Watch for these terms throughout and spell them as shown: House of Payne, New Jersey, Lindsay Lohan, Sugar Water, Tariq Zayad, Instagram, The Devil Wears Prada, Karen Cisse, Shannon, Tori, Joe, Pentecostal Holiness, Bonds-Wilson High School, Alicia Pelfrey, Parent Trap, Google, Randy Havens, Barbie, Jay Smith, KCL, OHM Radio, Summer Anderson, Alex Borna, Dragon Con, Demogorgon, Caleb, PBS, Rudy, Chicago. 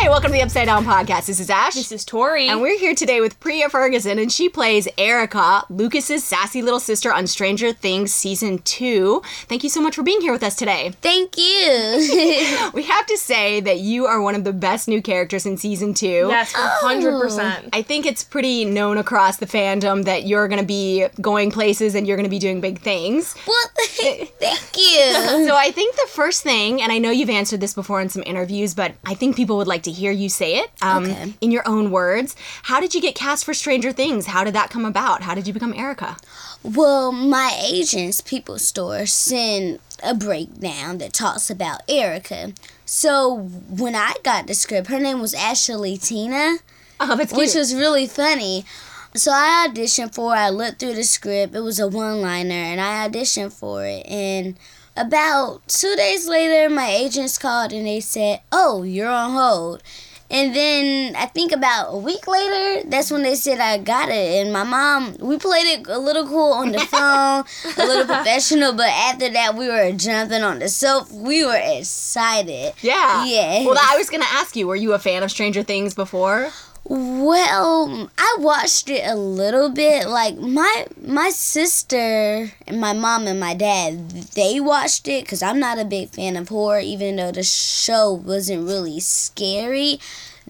Hey, welcome to the Upside Down Podcast. This is Ash. This is Tori. And we're here today with Priah Ferguson, and she plays Erica, Lucas's sassy little sister on Stranger Things Season 2. Thank you so much for being here with us today. Thank you. We have to say that you are one of the best new characters in Season 2. Yes, 100%. Oh. I think it's pretty known across the fandom that you're going to be going places and you're going to be doing big things. Well, thank you. So I think the first thing, and I know you've answered this before in some interviews, but I think people would like to hear you say it in your own words. How did you get cast for Stranger Things? How did that come about? How did you become Erica? Well, my agent's People Store sent a breakdown that talks about Erica. So when I got the script, her name was actually Tina, which was really funny. So I auditioned for it. I looked through the script. It was a one-liner, and I auditioned for it. And about 2 days later, my agents called and they said, "Oh, you're on hold." And then I think about a week later, that's when they said I got it. And my mom, we played it a little cool on the phone, a little professional. But after that, we were jumping on the soap. We were excited. Yeah. Yeah. Well, I was going to ask you, were you a fan of Stranger Things before? Well, I watched it a little bit. Like, my sister and my mom and my dad, they watched it because I'm not a big fan of horror, even though the show wasn't really scary.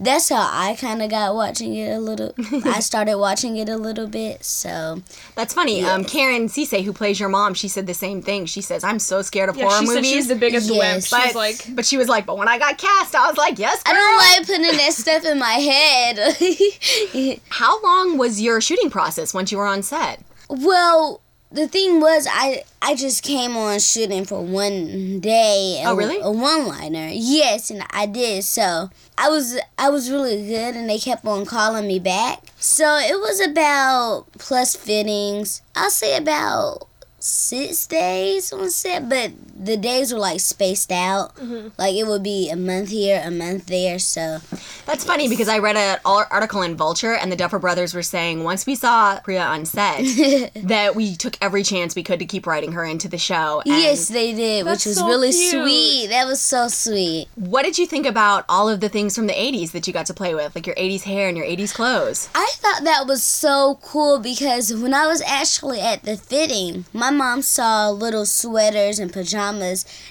That's how I kind of got watching it a little. I started watching it a little bit, so. That's funny. Yeah. Karen Cisse, who plays your mom, she said the same thing. She says, "I'm so scared of horror movies." She said she's the biggest wimp. But she was like, "But when I got cast, I was like, yes, girl. I don't like putting that stuff in my head." How long was your shooting process once you were on set? Well, the thing was, I just came on shooting for 1 day. Oh, really? A one-liner. Yes, and I did. So I was really good, and they kept on calling me back. So it was about, plus fittings, I'll say about 6 days on set, but the days were like spaced out. Mm-hmm. Like it would be a month here, a month there. So that's funny because I read an article in Vulture, and the Duffer Brothers were saying once we saw Priah on set that we took every chance we could to keep writing her into the show. And yes, they did, which was so really cute. Sweet. That was so sweet. What did you think about all of the things from the 80s that you got to play with, like your 80s hair and your 80s clothes? I thought that was so cool because when I was actually at the fitting, my mom saw little sweaters and pajamas,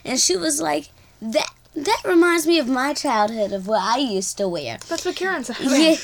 and she was like, that reminds me of my childhood, of what I used to wear. That's what Karen said. Yeah.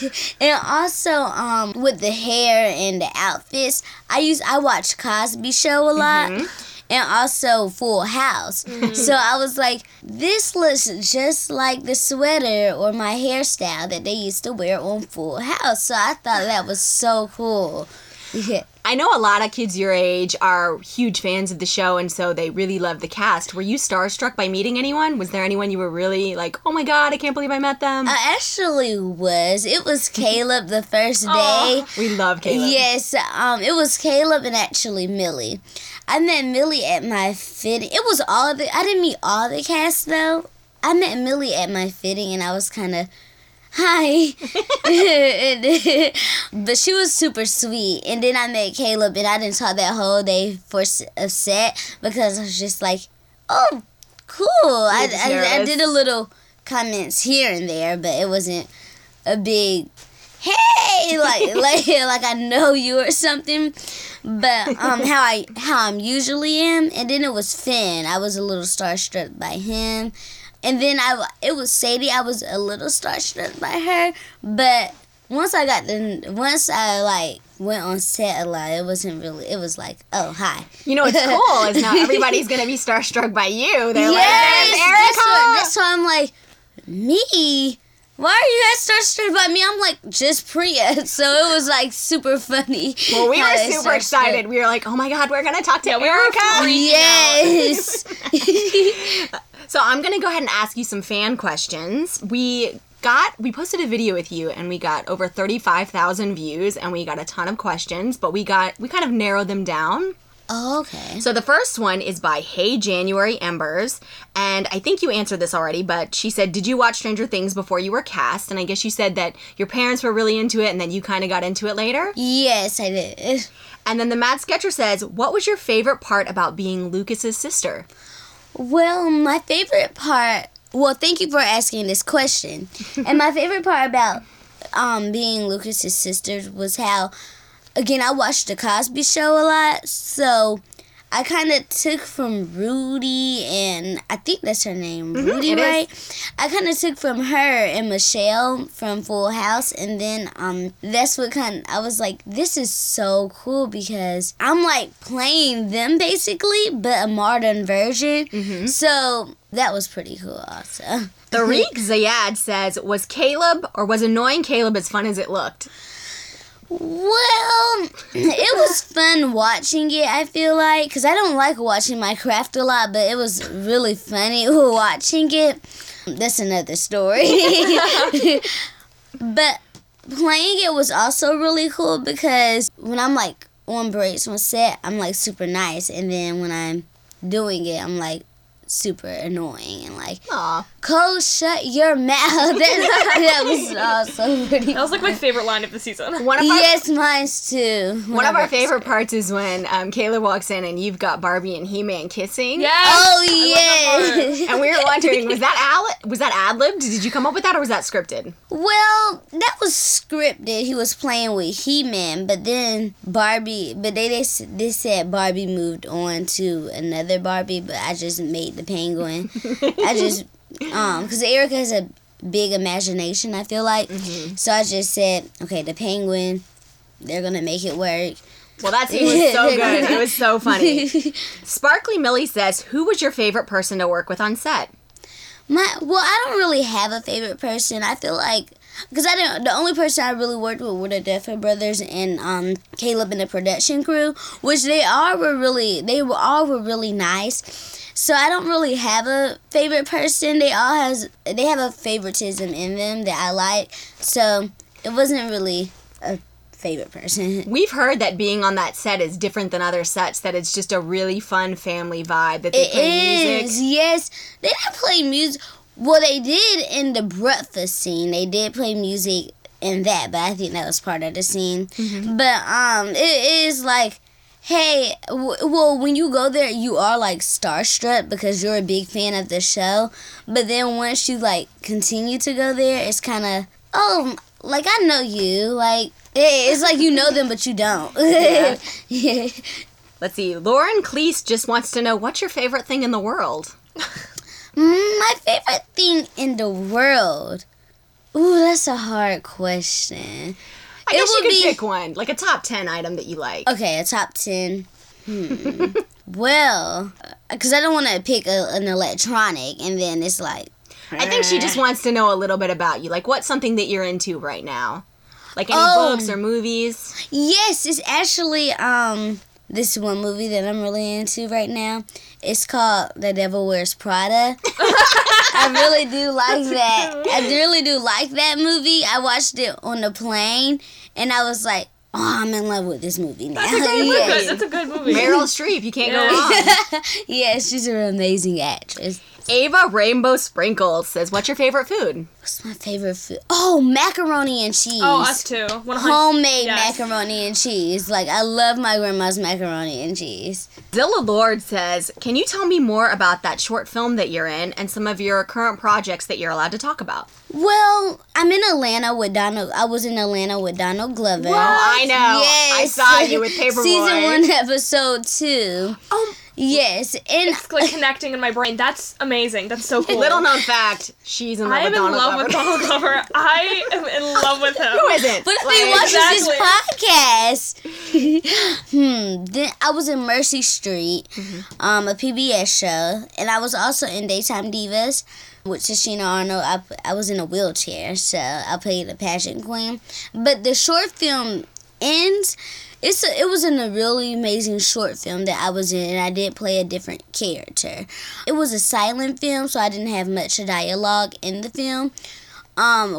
And also, with the hair and the outfits, I watched Cosby Show a lot. Mm-hmm. And also Full House. Mm-hmm. So I was like, this looks just like the sweater or my hairstyle that they used to wear on Full House. So I thought that was so cool. Yeah. I know a lot of kids your age are huge fans of the show, and so they really love the cast. Were you starstruck by meeting anyone? Was there anyone you were really like, "Oh my God, I can't believe I met them"? I actually was. It was Caleb the first day. Oh, we love Caleb. Yes, it was Caleb and actually Millie. I met Millie at my fitting. I didn't meet all the cast, though. I met Millie at my fitting, and I was kind of, "Hi." But she was super sweet. And then I met Caleb, and I didn't talk that whole day of set because I was just like, "Oh, cool." I did a little comments here and there, but it wasn't a big, "Hey," like I know you or something. But how I'm usually am. And then it was Finn. I was a little starstruck by him. And then it was Sadie. I was a little starstruck by her, but once I went on set a lot, it was like, "Oh, hi." You know what's cool is now everybody's gonna be starstruck by you. They're that's why I'm like, "Me? Why are you guys starstruck by me?" I'm like, "Just Priah." So it was like super funny. Well, we were super excited. We were like, "Oh my God, we're gonna talk to Erica." Yes. So I'm going to go ahead and ask you some fan questions. We posted a video with you, and we got over 35,000 views, and we got a ton of questions, but we kind of narrowed them down. Oh, okay. So the first one is by Hey January Embers, and I think you answered this already, but she said, "Did you watch Stranger Things before you were cast?" And I guess you said that your parents were really into it, and then you kind of got into it later? Yes, I did. And then the Mad Sketcher says, "What was your favorite part about being Lucas's sister?" Well, my favorite part Well, thank you for asking this question. And my favorite part about being Lucas's sisters was how, again, I watched The Cosby Show a lot, so I kind of took from Rudy, and I think that's her name, Rudy, right? Is. I kind of took from her and Michelle from Full House, and then that's what I was like, this is so cool because I'm like playing them basically, but a modern version. Mm-hmm. So that was pretty cool also. Tariq Zayad says, was Caleb or was annoying Caleb as fun as it looked? Well, it was fun watching it, I feel like, because I don't like watching Minecraft a lot, but it was really funny watching it. That's another story. But playing it was also really cool because when I'm, like, on breaks on set, I'm, like, super nice. And then when I'm doing it, I'm, like, super annoying and like, aww. Cole, shut your mouth. That was also pretty That was like my favorite line of the season. Yes, mine too. One of our favorite parts is when Kayla walks in and you've got Barbie and He-Man kissing. Yes. Oh, yeah. And we were wondering, was that ad-libbed? Did you come up with that or was that scripted? Well, that was scripted. He was playing with He-Man, but then Barbie, but they said Barbie moved on to another Barbie, but I just made the penguin. I just, because Erica has a big imagination, I feel like. Mm-hmm. So I just said, okay, the penguin, they're going to make it work. Well, that scene was so good. It was so funny. Sparkly Millie says, who was your favorite person to work with on set? Well, I don't really have a favorite person. I feel like, because the only person I really worked with were the Duffer Brothers and Caleb and the production crew, which they all were really nice. So I don't really have a favorite person. They have a favoritism in them that I like. So it wasn't really a favorite person. We've heard that being on that set is different than other sets, that it's just a really fun family vibe, that they play music. It is, yes. They didn't play music. Well, they did in the breakfast scene. They did play music in that, but I think that was part of the scene. Mm-hmm. But it is like, hey, well, when you go there, you are, like, starstruck because you're a big fan of the show. But then once you, like, continue to go there, it's kind of, oh, like, I know you. Like, it's like you know them, but you don't. Yeah. Yeah. Let's see. Lauren Cleese just wants to know, what's your favorite thing in the world? My favorite thing in the world? Ooh, that's a hard question. I guess you could pick one, like a top 10 item that you like. Okay, a top 10. Well, because I don't want to pick an electronic, and then it's like... I think she just wants to know a little bit about you. Like, what's something that you're into right now? Like, any books or movies? Yes, it's actually this one movie that I'm really into right now. It's called The Devil Wears Prada. I really do like that. I really do like that movie. I watched it on the plane, and I was like, oh, I'm in love with this movie now. That's a good movie. Yeah. That's a good movie. Meryl Streep, you can't go wrong. Yeah, she's an amazing actress. Ava Rainbow Sprinkles says, what's your favorite food? What's my favorite food? Oh, macaroni and cheese. Oh, us too. Homemade macaroni and cheese. Like, I love my grandma's macaroni and cheese. Zilla Lord says, can you tell me more about that short film that you're in and some of your current projects that you're allowed to talk about? Well, I'm in Atlanta with Donald Glover. Well, I know. Yes. I saw you with Paperboy. Season 1, episode 2. Oh, yes, and it's like connecting in my brain. That's amazing. That's so cool. Little known fact, she's in love with Donald Glover. I am in love with Donald Glover. I am in love with him. Who isn't? But if they watch this podcast, Then I was in Mercy Street, a PBS show, and I was also in Daytime Divas with Tashina Arnold. I was in a wheelchair, so I played a pageant queen. But the short film ends. It was in a really amazing short film that I was in, and I did play a different character. It was a silent film, so I didn't have much dialogue in the film,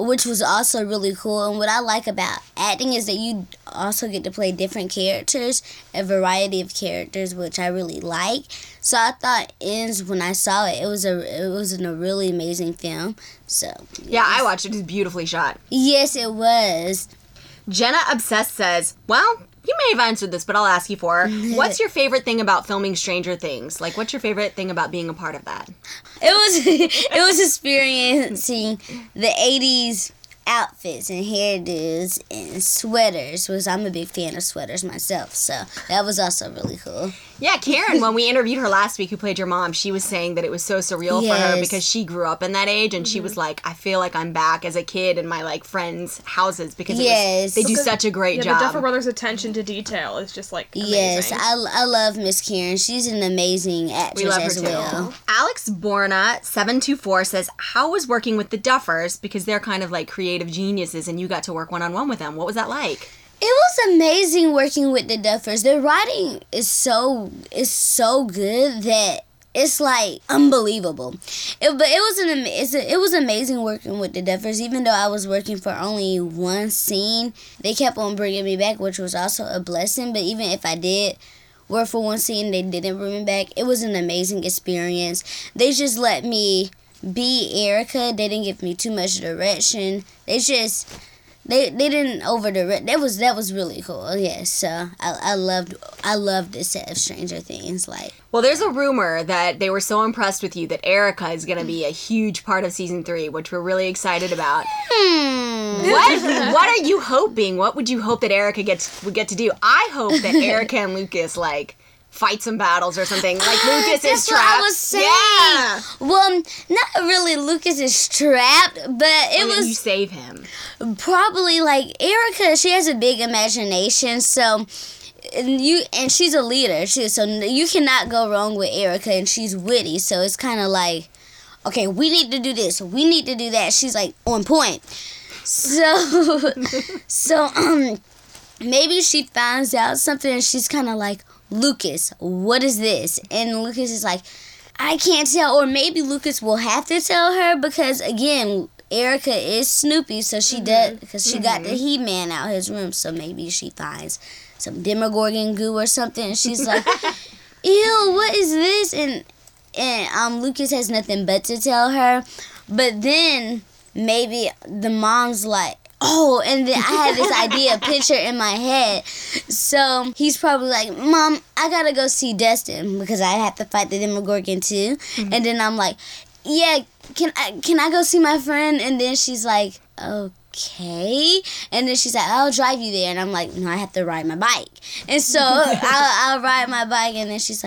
which was also really cool. And what I like about acting is that you also get to play different characters, a variety of characters, which I really like. So I thought ends when I saw it. It was in a really amazing film. So yes. Yeah, I watched it. It was beautifully shot. Yes, it was. Jenna Obsessed says, well, You may have answered this, but I'll ask you for her. What's your favorite thing about filming Stranger Things? Like, what's your favorite thing about being a part of that? It was experiencing the 80s outfits and hairdos and sweaters. I'm a big fan of sweaters myself, so that was also really cool. Yeah, Karen, when we interviewed her last week, who played your mom, she was saying that it was so surreal for her because she grew up in that age, and she was like, I feel like I'm back as a kid in my, like, friends' houses because they do such a great job. The Duffer Brothers' attention to detail is just, like, amazing. Yes, I love Miss Karen. She's an amazing actress. We love her as well. Too. Alex Borna 724 says, how was working with the Duffers, because they're kind of, like, creative geniuses, and you got to work one-on-one with them. What was that like? It was amazing working with the Duffers. Their writing is so good that it's like unbelievable. It was amazing working with the Duffers. Even though I was working for only one scene, they kept on bringing me back, which was also a blessing. But even if I did work for one scene, they didn't bring me back. It was an amazing experience. They just let me be Erica. They didn't give me too much direction. They didn't over-direct. That was really cool, so I loved this set of Stranger Things. Well, there's a rumor that they were so impressed with you that Erica is going to be a huge part of Season 3, which we're really excited about. What are you hoping? What would you hope that Erica would get to do? I hope that Erica and Lucas, fight some battles or something. Lucas is trapped. That's what I was saying. Yeah. Well, not really Lucas is trapped, but you save him. Probably, Erica, she has a big imagination, so... And she's a leader, too, so you cannot go wrong with Erica, and she's witty, so it's kind of okay, we need to do this, we need to do that. She's, on point. So, maybe she finds out something, and she's kind of Lucas, what is this? And Lucas is I can't tell. Or maybe Lucas will have to tell her because, again, Erica is Snoopy, so she does, because she got the He-Man out his room, so maybe she finds some Demogorgon goo or something, and she's ew, what is this? And Lucas has nothing but to tell her, but then maybe the mom's oh, and then I had this picture in my head. So he's probably Mom, I gotta go see Destin because I have to fight the Demogorgon too. Mm-hmm. And then I'm yeah, can I go see my friend? And then she's okay. And then she's I'll drive you there. And I'm no, I have to ride my bike. And so I'll ride my bike. And then she's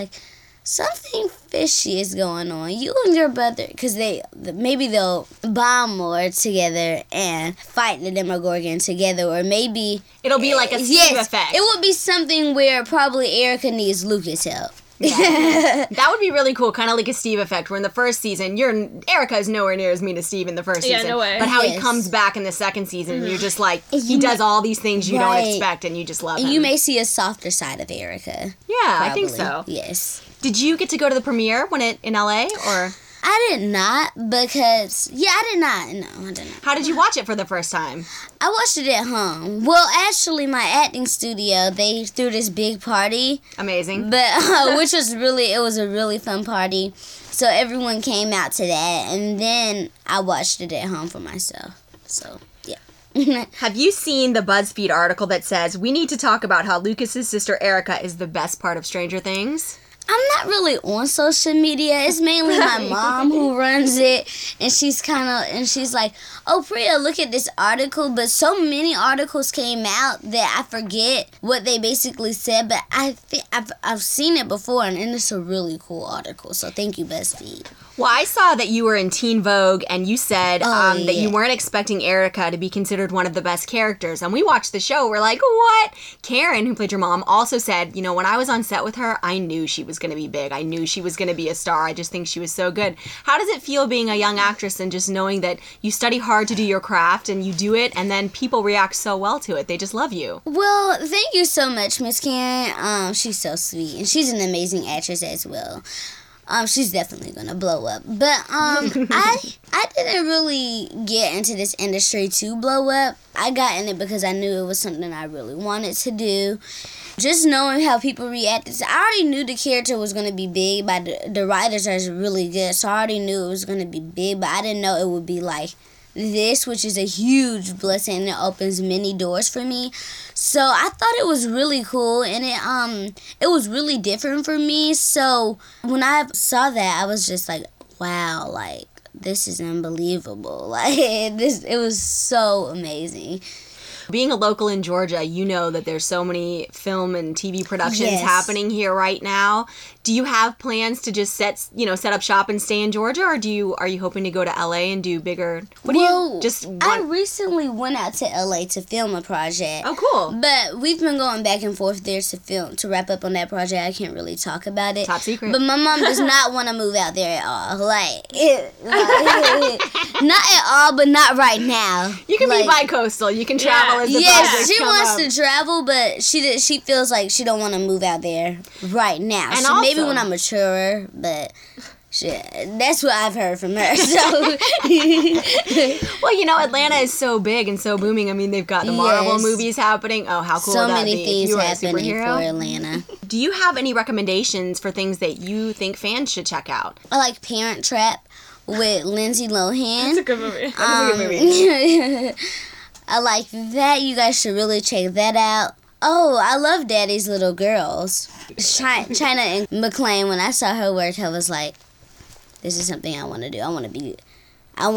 something fishy is going on. You and your brother, because maybe they'll bond more together and fight the Demogorgon together, or maybe... It'll be a team effect. It would be something where probably Erica needs Lucas' help. Yeah. That would be really cool, kind of like a Steve effect, where in the first season, Erica is nowhere near as mean as Steve in the first season. Yeah, no way. But how he comes back in the second season, and you're just he does all these things you don't expect, and you just love him. You may see a softer side of Erica. Yeah, probably. I think so. Yes. Did you get to go to the premiere when in L.A., or...? I did not because... Yeah, I did not. No, I did not. How did you watch it for the first time? I watched it at home. Well, actually, my acting studio, they threw this big party. Amazing. But, which was it was a really fun party. So everyone came out to that, and then I watched it at home for myself. So, yeah. Have you seen the BuzzFeed article that says, we need to talk about how Lucas's sister Erica is the best part of Stranger Things? I'm not really on social media. It's mainly my mom who runs it, and she's like, oh, Priah, look at this article. But so many articles came out that I forget what they basically said, but I've seen it before, and it's a really cool article. So thank you, BuzzFeed. Well, I saw that you were in Teen Vogue, and you said that you weren't expecting Erica to be considered one of the best characters. And we watched the show. We're like, what? Karen, who played your mom, also said, when I was on set with her, I knew she was going to be big. I knew she was going to be a star. I just think she was so good. How does it feel being a young actress and just knowing that you study hard to do your craft, and you do it, and then people react so well to it? They just love you. Well, thank you so much, Miss Karen. She's so sweet, and she's an amazing actress as well. She's definitely gonna blow up. But I didn't really get into this industry to blow up. I got in it because I knew it was something I really wanted to do. Just knowing how people reacted. I already knew the character was gonna be big, but the writers are really good, so I already knew it was gonna be big, but I didn't know it would be this, which is a huge blessing, and it opens many doors for me. So I thought it was really cool, and it was really different for me. So when I saw that, I was just like, wow, like, this is unbelievable. Like, it was so amazing. Being a local in Georgia, you know that there's so many film and TV productions happening here right now. Do you have plans to just set up shop and stay in Georgia, or are you hoping to go to LA and do bigger? I recently went out to LA to film a project. Oh, cool! But we've been going back and forth there to wrap up on that project. I can't really talk about it. Top secret. But my mom does not want to move out there at all. Not at all, but not right now. You can be bi-coastal. You can travel. Yes, she wants to travel, but she feels like she don't want to move out there right now. And also, maybe when I'm mature, but that's what I've heard from her. So, well, Atlanta is so big and so booming. I mean, they've got the Marvel movies happening. Oh, how cool! So many things happening for Atlanta. Do you have any recommendations for things that you think fans should check out? I like Parent Trap with Lindsay Lohan. That's a good movie. I like that. You guys should really check that out. Oh, I love Daddy's Little Girls. China McClain, when I saw her work, I was like, this is something I want to do. I want to be in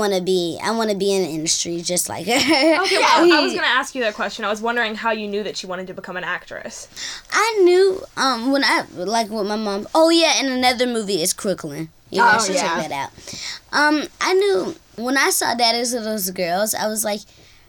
the industry just like her. Okay, well, I was going to ask you that question. I was wondering how you knew that she wanted to become an actress. I knew with my mom. Oh, yeah, and another movie is Crooklyn. Check that out. I knew when I saw Daddy's Little Girls, I was like,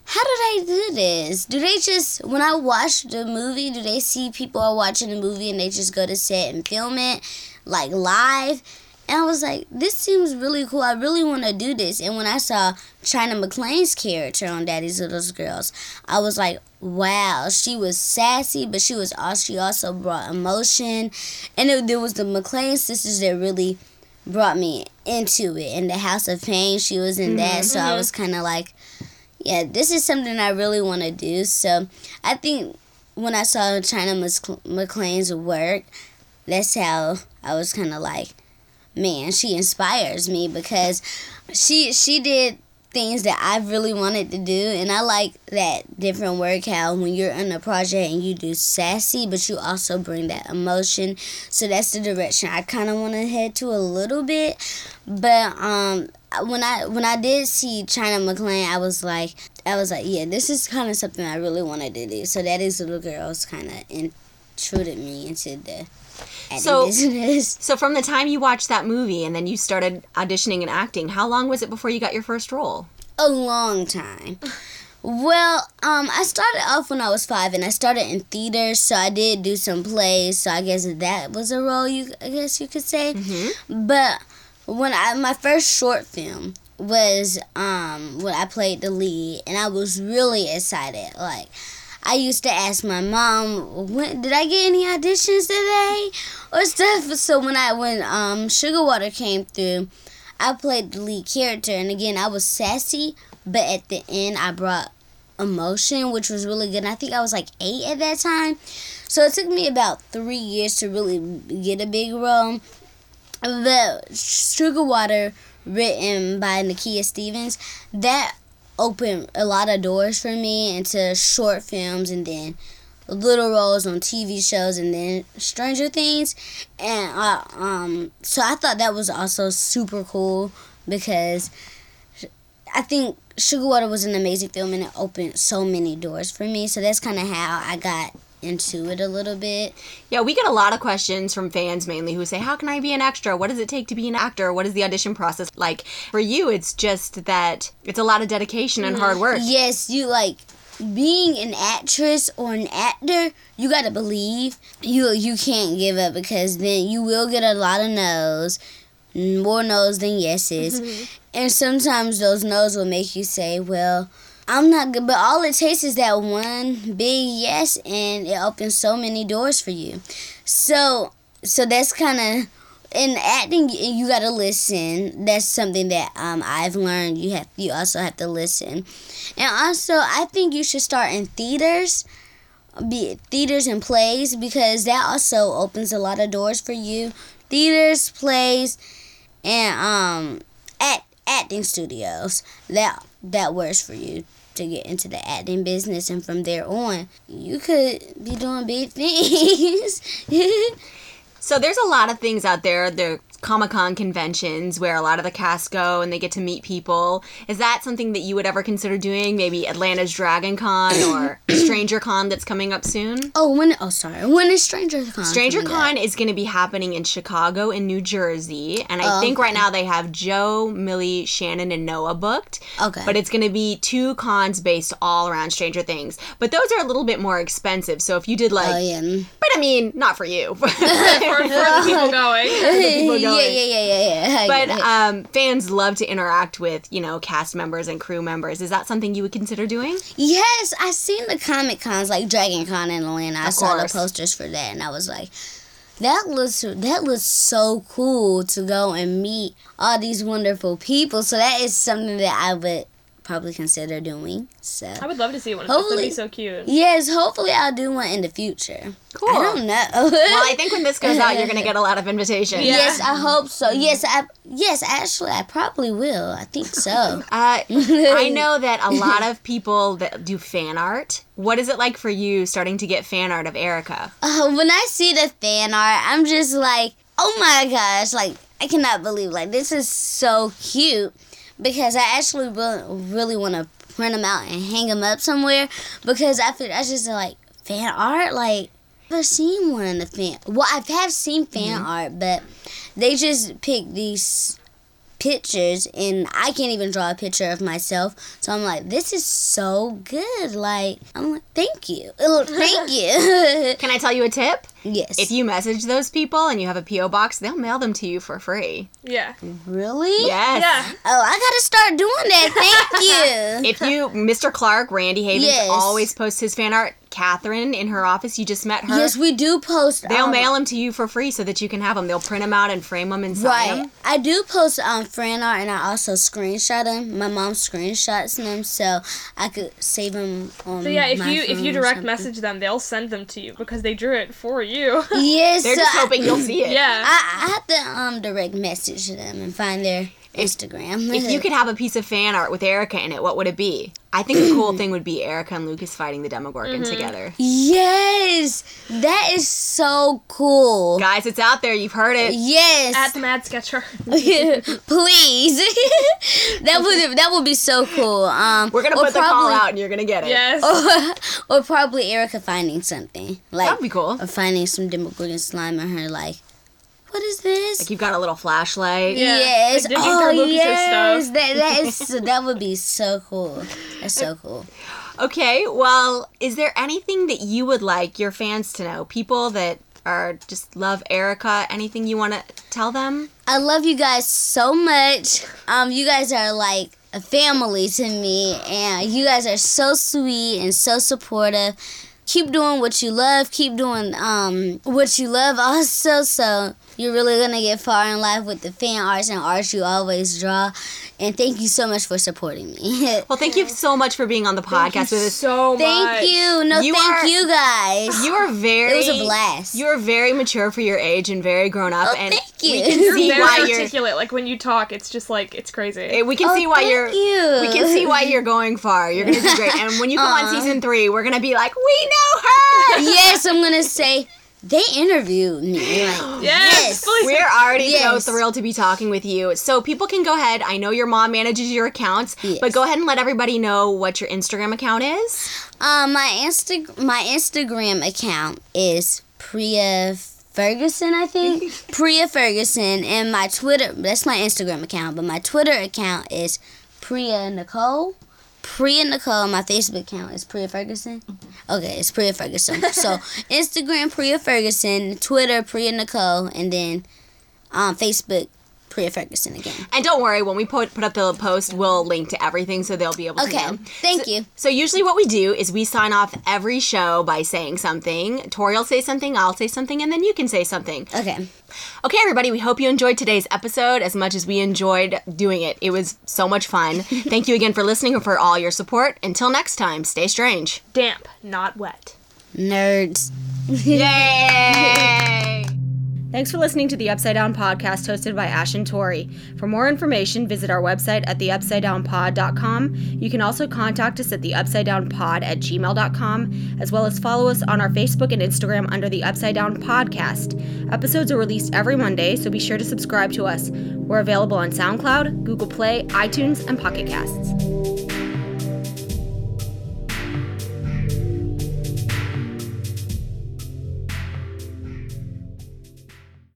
how do they do this? Do they just, when I watch the movie, do they see people are watching the movie and they just go to set and film it, like, live? And I was like, this seems really cool. I really want to do this. And when I saw China McClain's character on Daddy's Little Girls, I was like, wow, she was sassy, but she also brought emotion. And there was the McClain sisters that really brought me into it. In the House of Pain, she was in that, so I was kind of like, yeah, this is something I really want to do. So I think when I saw China McClain's work, that's how I was kind of like, man, she inspires me, because she did things that I really wanted to do. And I like that different work, how when you're in a project and you do sassy, but you also bring that emotion. So that's the direction I kind of want to head to a little bit. But when I did see China McClain, I was like, yeah, this is kind of something I really wanted to do. So Daddy's Little Girls kind of intruded me into the acting business. So from the time you watched that movie and then you started auditioning and acting, how long was it before you got your first role? A long time. Well, I started off when I was 5, and I started in theater, so I did do some plays. So I guess that was a role, you could say. Mm-hmm. But my first short film was when I played the lead, and I was really excited. Like, I used to ask my mom, did I get any auditions today or stuff? So when Sugar Water came through, I played the lead character, and again, I was sassy, but at the end, I brought emotion, which was really good. And I think I was like 8 at that time, so it took me about 3 years to really get a big role. The Sugar Water, written by Nakia Stevens, that opened a lot of doors for me into short films, and then little roles on TV shows, and then Stranger Things. And so I thought that was also super cool, because I think Sugar Water was an amazing film, and it opened so many doors for me. So that's kind of how I got into it a little bit. Yeah, we get a lot of questions from fans mainly who say, how can I be an extra? What does it take to be an actor? What is the audition process like? For you, it's just that it's a lot of dedication and hard work. Yes, you like being an actress or an actor, you got to believe. You can't give up, because then you will get a lot of no's, more no's than yeses. Mm-hmm. And sometimes those no's will make you say, well, I'm not good, but all it takes is that one big yes, and it opens so many doors for you. So that's kind of, in acting, you got to listen. That's something that I've learned. You also have to listen. And also, I think you should start in theaters, be it theaters and plays, because that also opens a lot of doors for you. Theaters, plays, and acting studios. That that works for you to get into the acting business, and from there on, you could be doing big things. So there's a lot of things out there. There are Comic-Con conventions where a lot of the cast go and they get to meet people. Is that something that you would ever consider doing? Maybe Atlanta's Dragon Con or Stranger Con that's coming up soon? When is Stranger Con? Stranger Con is going to be happening in Chicago and New Jersey. And I think right now they have Joe, Millie, Shannon, and Noah booked. Okay. But it's going to be two cons based all around Stranger Things. But those are a little bit more expensive. So if you did like... But I mean, not for you. For the people going. Yeah. But fans love to interact with, you know, cast members and crew members. Is that something you would consider doing? Yes, I've seen the Comic Cons, like Dragon Con in Atlanta. I saw the posters for that, and I was like, that looks so cool to go and meet all these wonderful people. So that is something that I would probably consider doing. So I would love to see one of those. That'd be so cute. Yes, hopefully I'll do one in the future. Cool. I don't know. Well, I think when this goes out, you're going to get a lot of invitations. Yeah. Yes, I hope so. Yes, actually, I probably will. I think so. I know that a lot of people that do fan art. What is it like for you starting to get fan art of Erica? When I see the fan art, I'm just like, oh my gosh, like, I cannot believe, like, this is so cute. Because I actually really want to print them out and hang them up somewhere. Because I feel, I just like fan art. Like, I've never seen one in the fan. Well, I have seen fan art, but they just pick these pictures, and I can't even draw a picture of myself. So I'm like, this is so good. Like, I'm like, thank you. Thank you. Can I tell you a tip? Yes. If you message those people and you have a P.O. box, they'll mail them to you for free. Yeah. Really? Yes. Yeah. Oh, I gotta start doing that. Thank you. If you, Mr. Clark, Randy Havens, always posts his fan art. Catherine in her office, you just met her. Yes, we do post. They'll mail them to you for free so that you can have them. They'll print them out and frame them and sign them. I do post fan art, and I also screenshot them. My mom screenshots them, so I could save them on. So yeah, if you direct message them, they'll send them to you because they drew it for you. Yes, they're just hoping you'll see it. Yeah, I have to direct message them and find their Instagram. If you could have a piece of fan art with Erica in it, what would it be? I think the cool thing would be Erica and Lucas fighting the Demogorgon together. Yes! That is so cool. Guys, it's out there. You've heard it. Yes. At the Mad Sketcher. Please. That would be so cool. We're going to put the call out and you're going to get it. Yes. Or probably Erica finding something. Like, that would be cool. Or finding some Demogorgon slime in her, like, what is this? Like, you've got a little flashlight. Yeah. Yes. Like, stuff. That would be so cool. That's so cool. Okay, well, is there anything that you would like your fans to know? People that just love Erica, anything you want to tell them? I love you guys so much. You guys are like a family to me, and you guys are so sweet and so supportive. Keep doing what you love. Keep doing what you love also. So you're really going to get far in life with the fan arts and arts you always draw. And thank you so much for supporting me. Well, thank you so much for being on the podcast with us. Thank you. You guys. You are very... It was a blast. You are very mature for your age and very grown up. Oh, and thank you. You're very articulate. Like, when you talk, it's just like, it's crazy. We can see why we can see why you're going far. You're going to do great. And when you come on season 3, we're going to be like, we know her. Yes, I'm going to say... They interviewed me. Like, yes. We're already so thrilled to be talking with you. So people can go ahead. I know your mom manages your accounts, but go ahead and let everybody know what your Instagram account is. My Instagram account is Priah Ferguson, I think. Priah Ferguson. And my Twitter, that's my Instagram account, but my Twitter account is Priah Nicole. Priah Nicole. My Facebook account is Priah Ferguson. Okay, it's Priah Ferguson. So, Instagram, Priah Ferguson. Twitter, Priah Nicole. And then Facebook, Priah Ferguson again. And don't worry, when we put up the post, we'll link to everything so they'll be able to know. Okay, thank you. So usually what we do is we sign off every show by saying something. Tori will say something, I'll say something, and then you can say something. Okay. Okay, everybody, we hope you enjoyed today's episode as much as we enjoyed doing it. It was so much fun. Thank you again for listening and for all your support. Until next time, stay strange. Damp, not wet. Nerds. Yay! Thanks for listening to The Upside Down Podcast, hosted by Ash and Tori. For more information, visit our website at theupsidedownpod.com. You can also contact us at theupsidedownpod@gmail.com, as well as follow us on our Facebook and Instagram under The Upside Down Podcast. Episodes are released every Monday, so be sure to subscribe to us. We're available on SoundCloud, Google Play, iTunes, and Pocket Casts.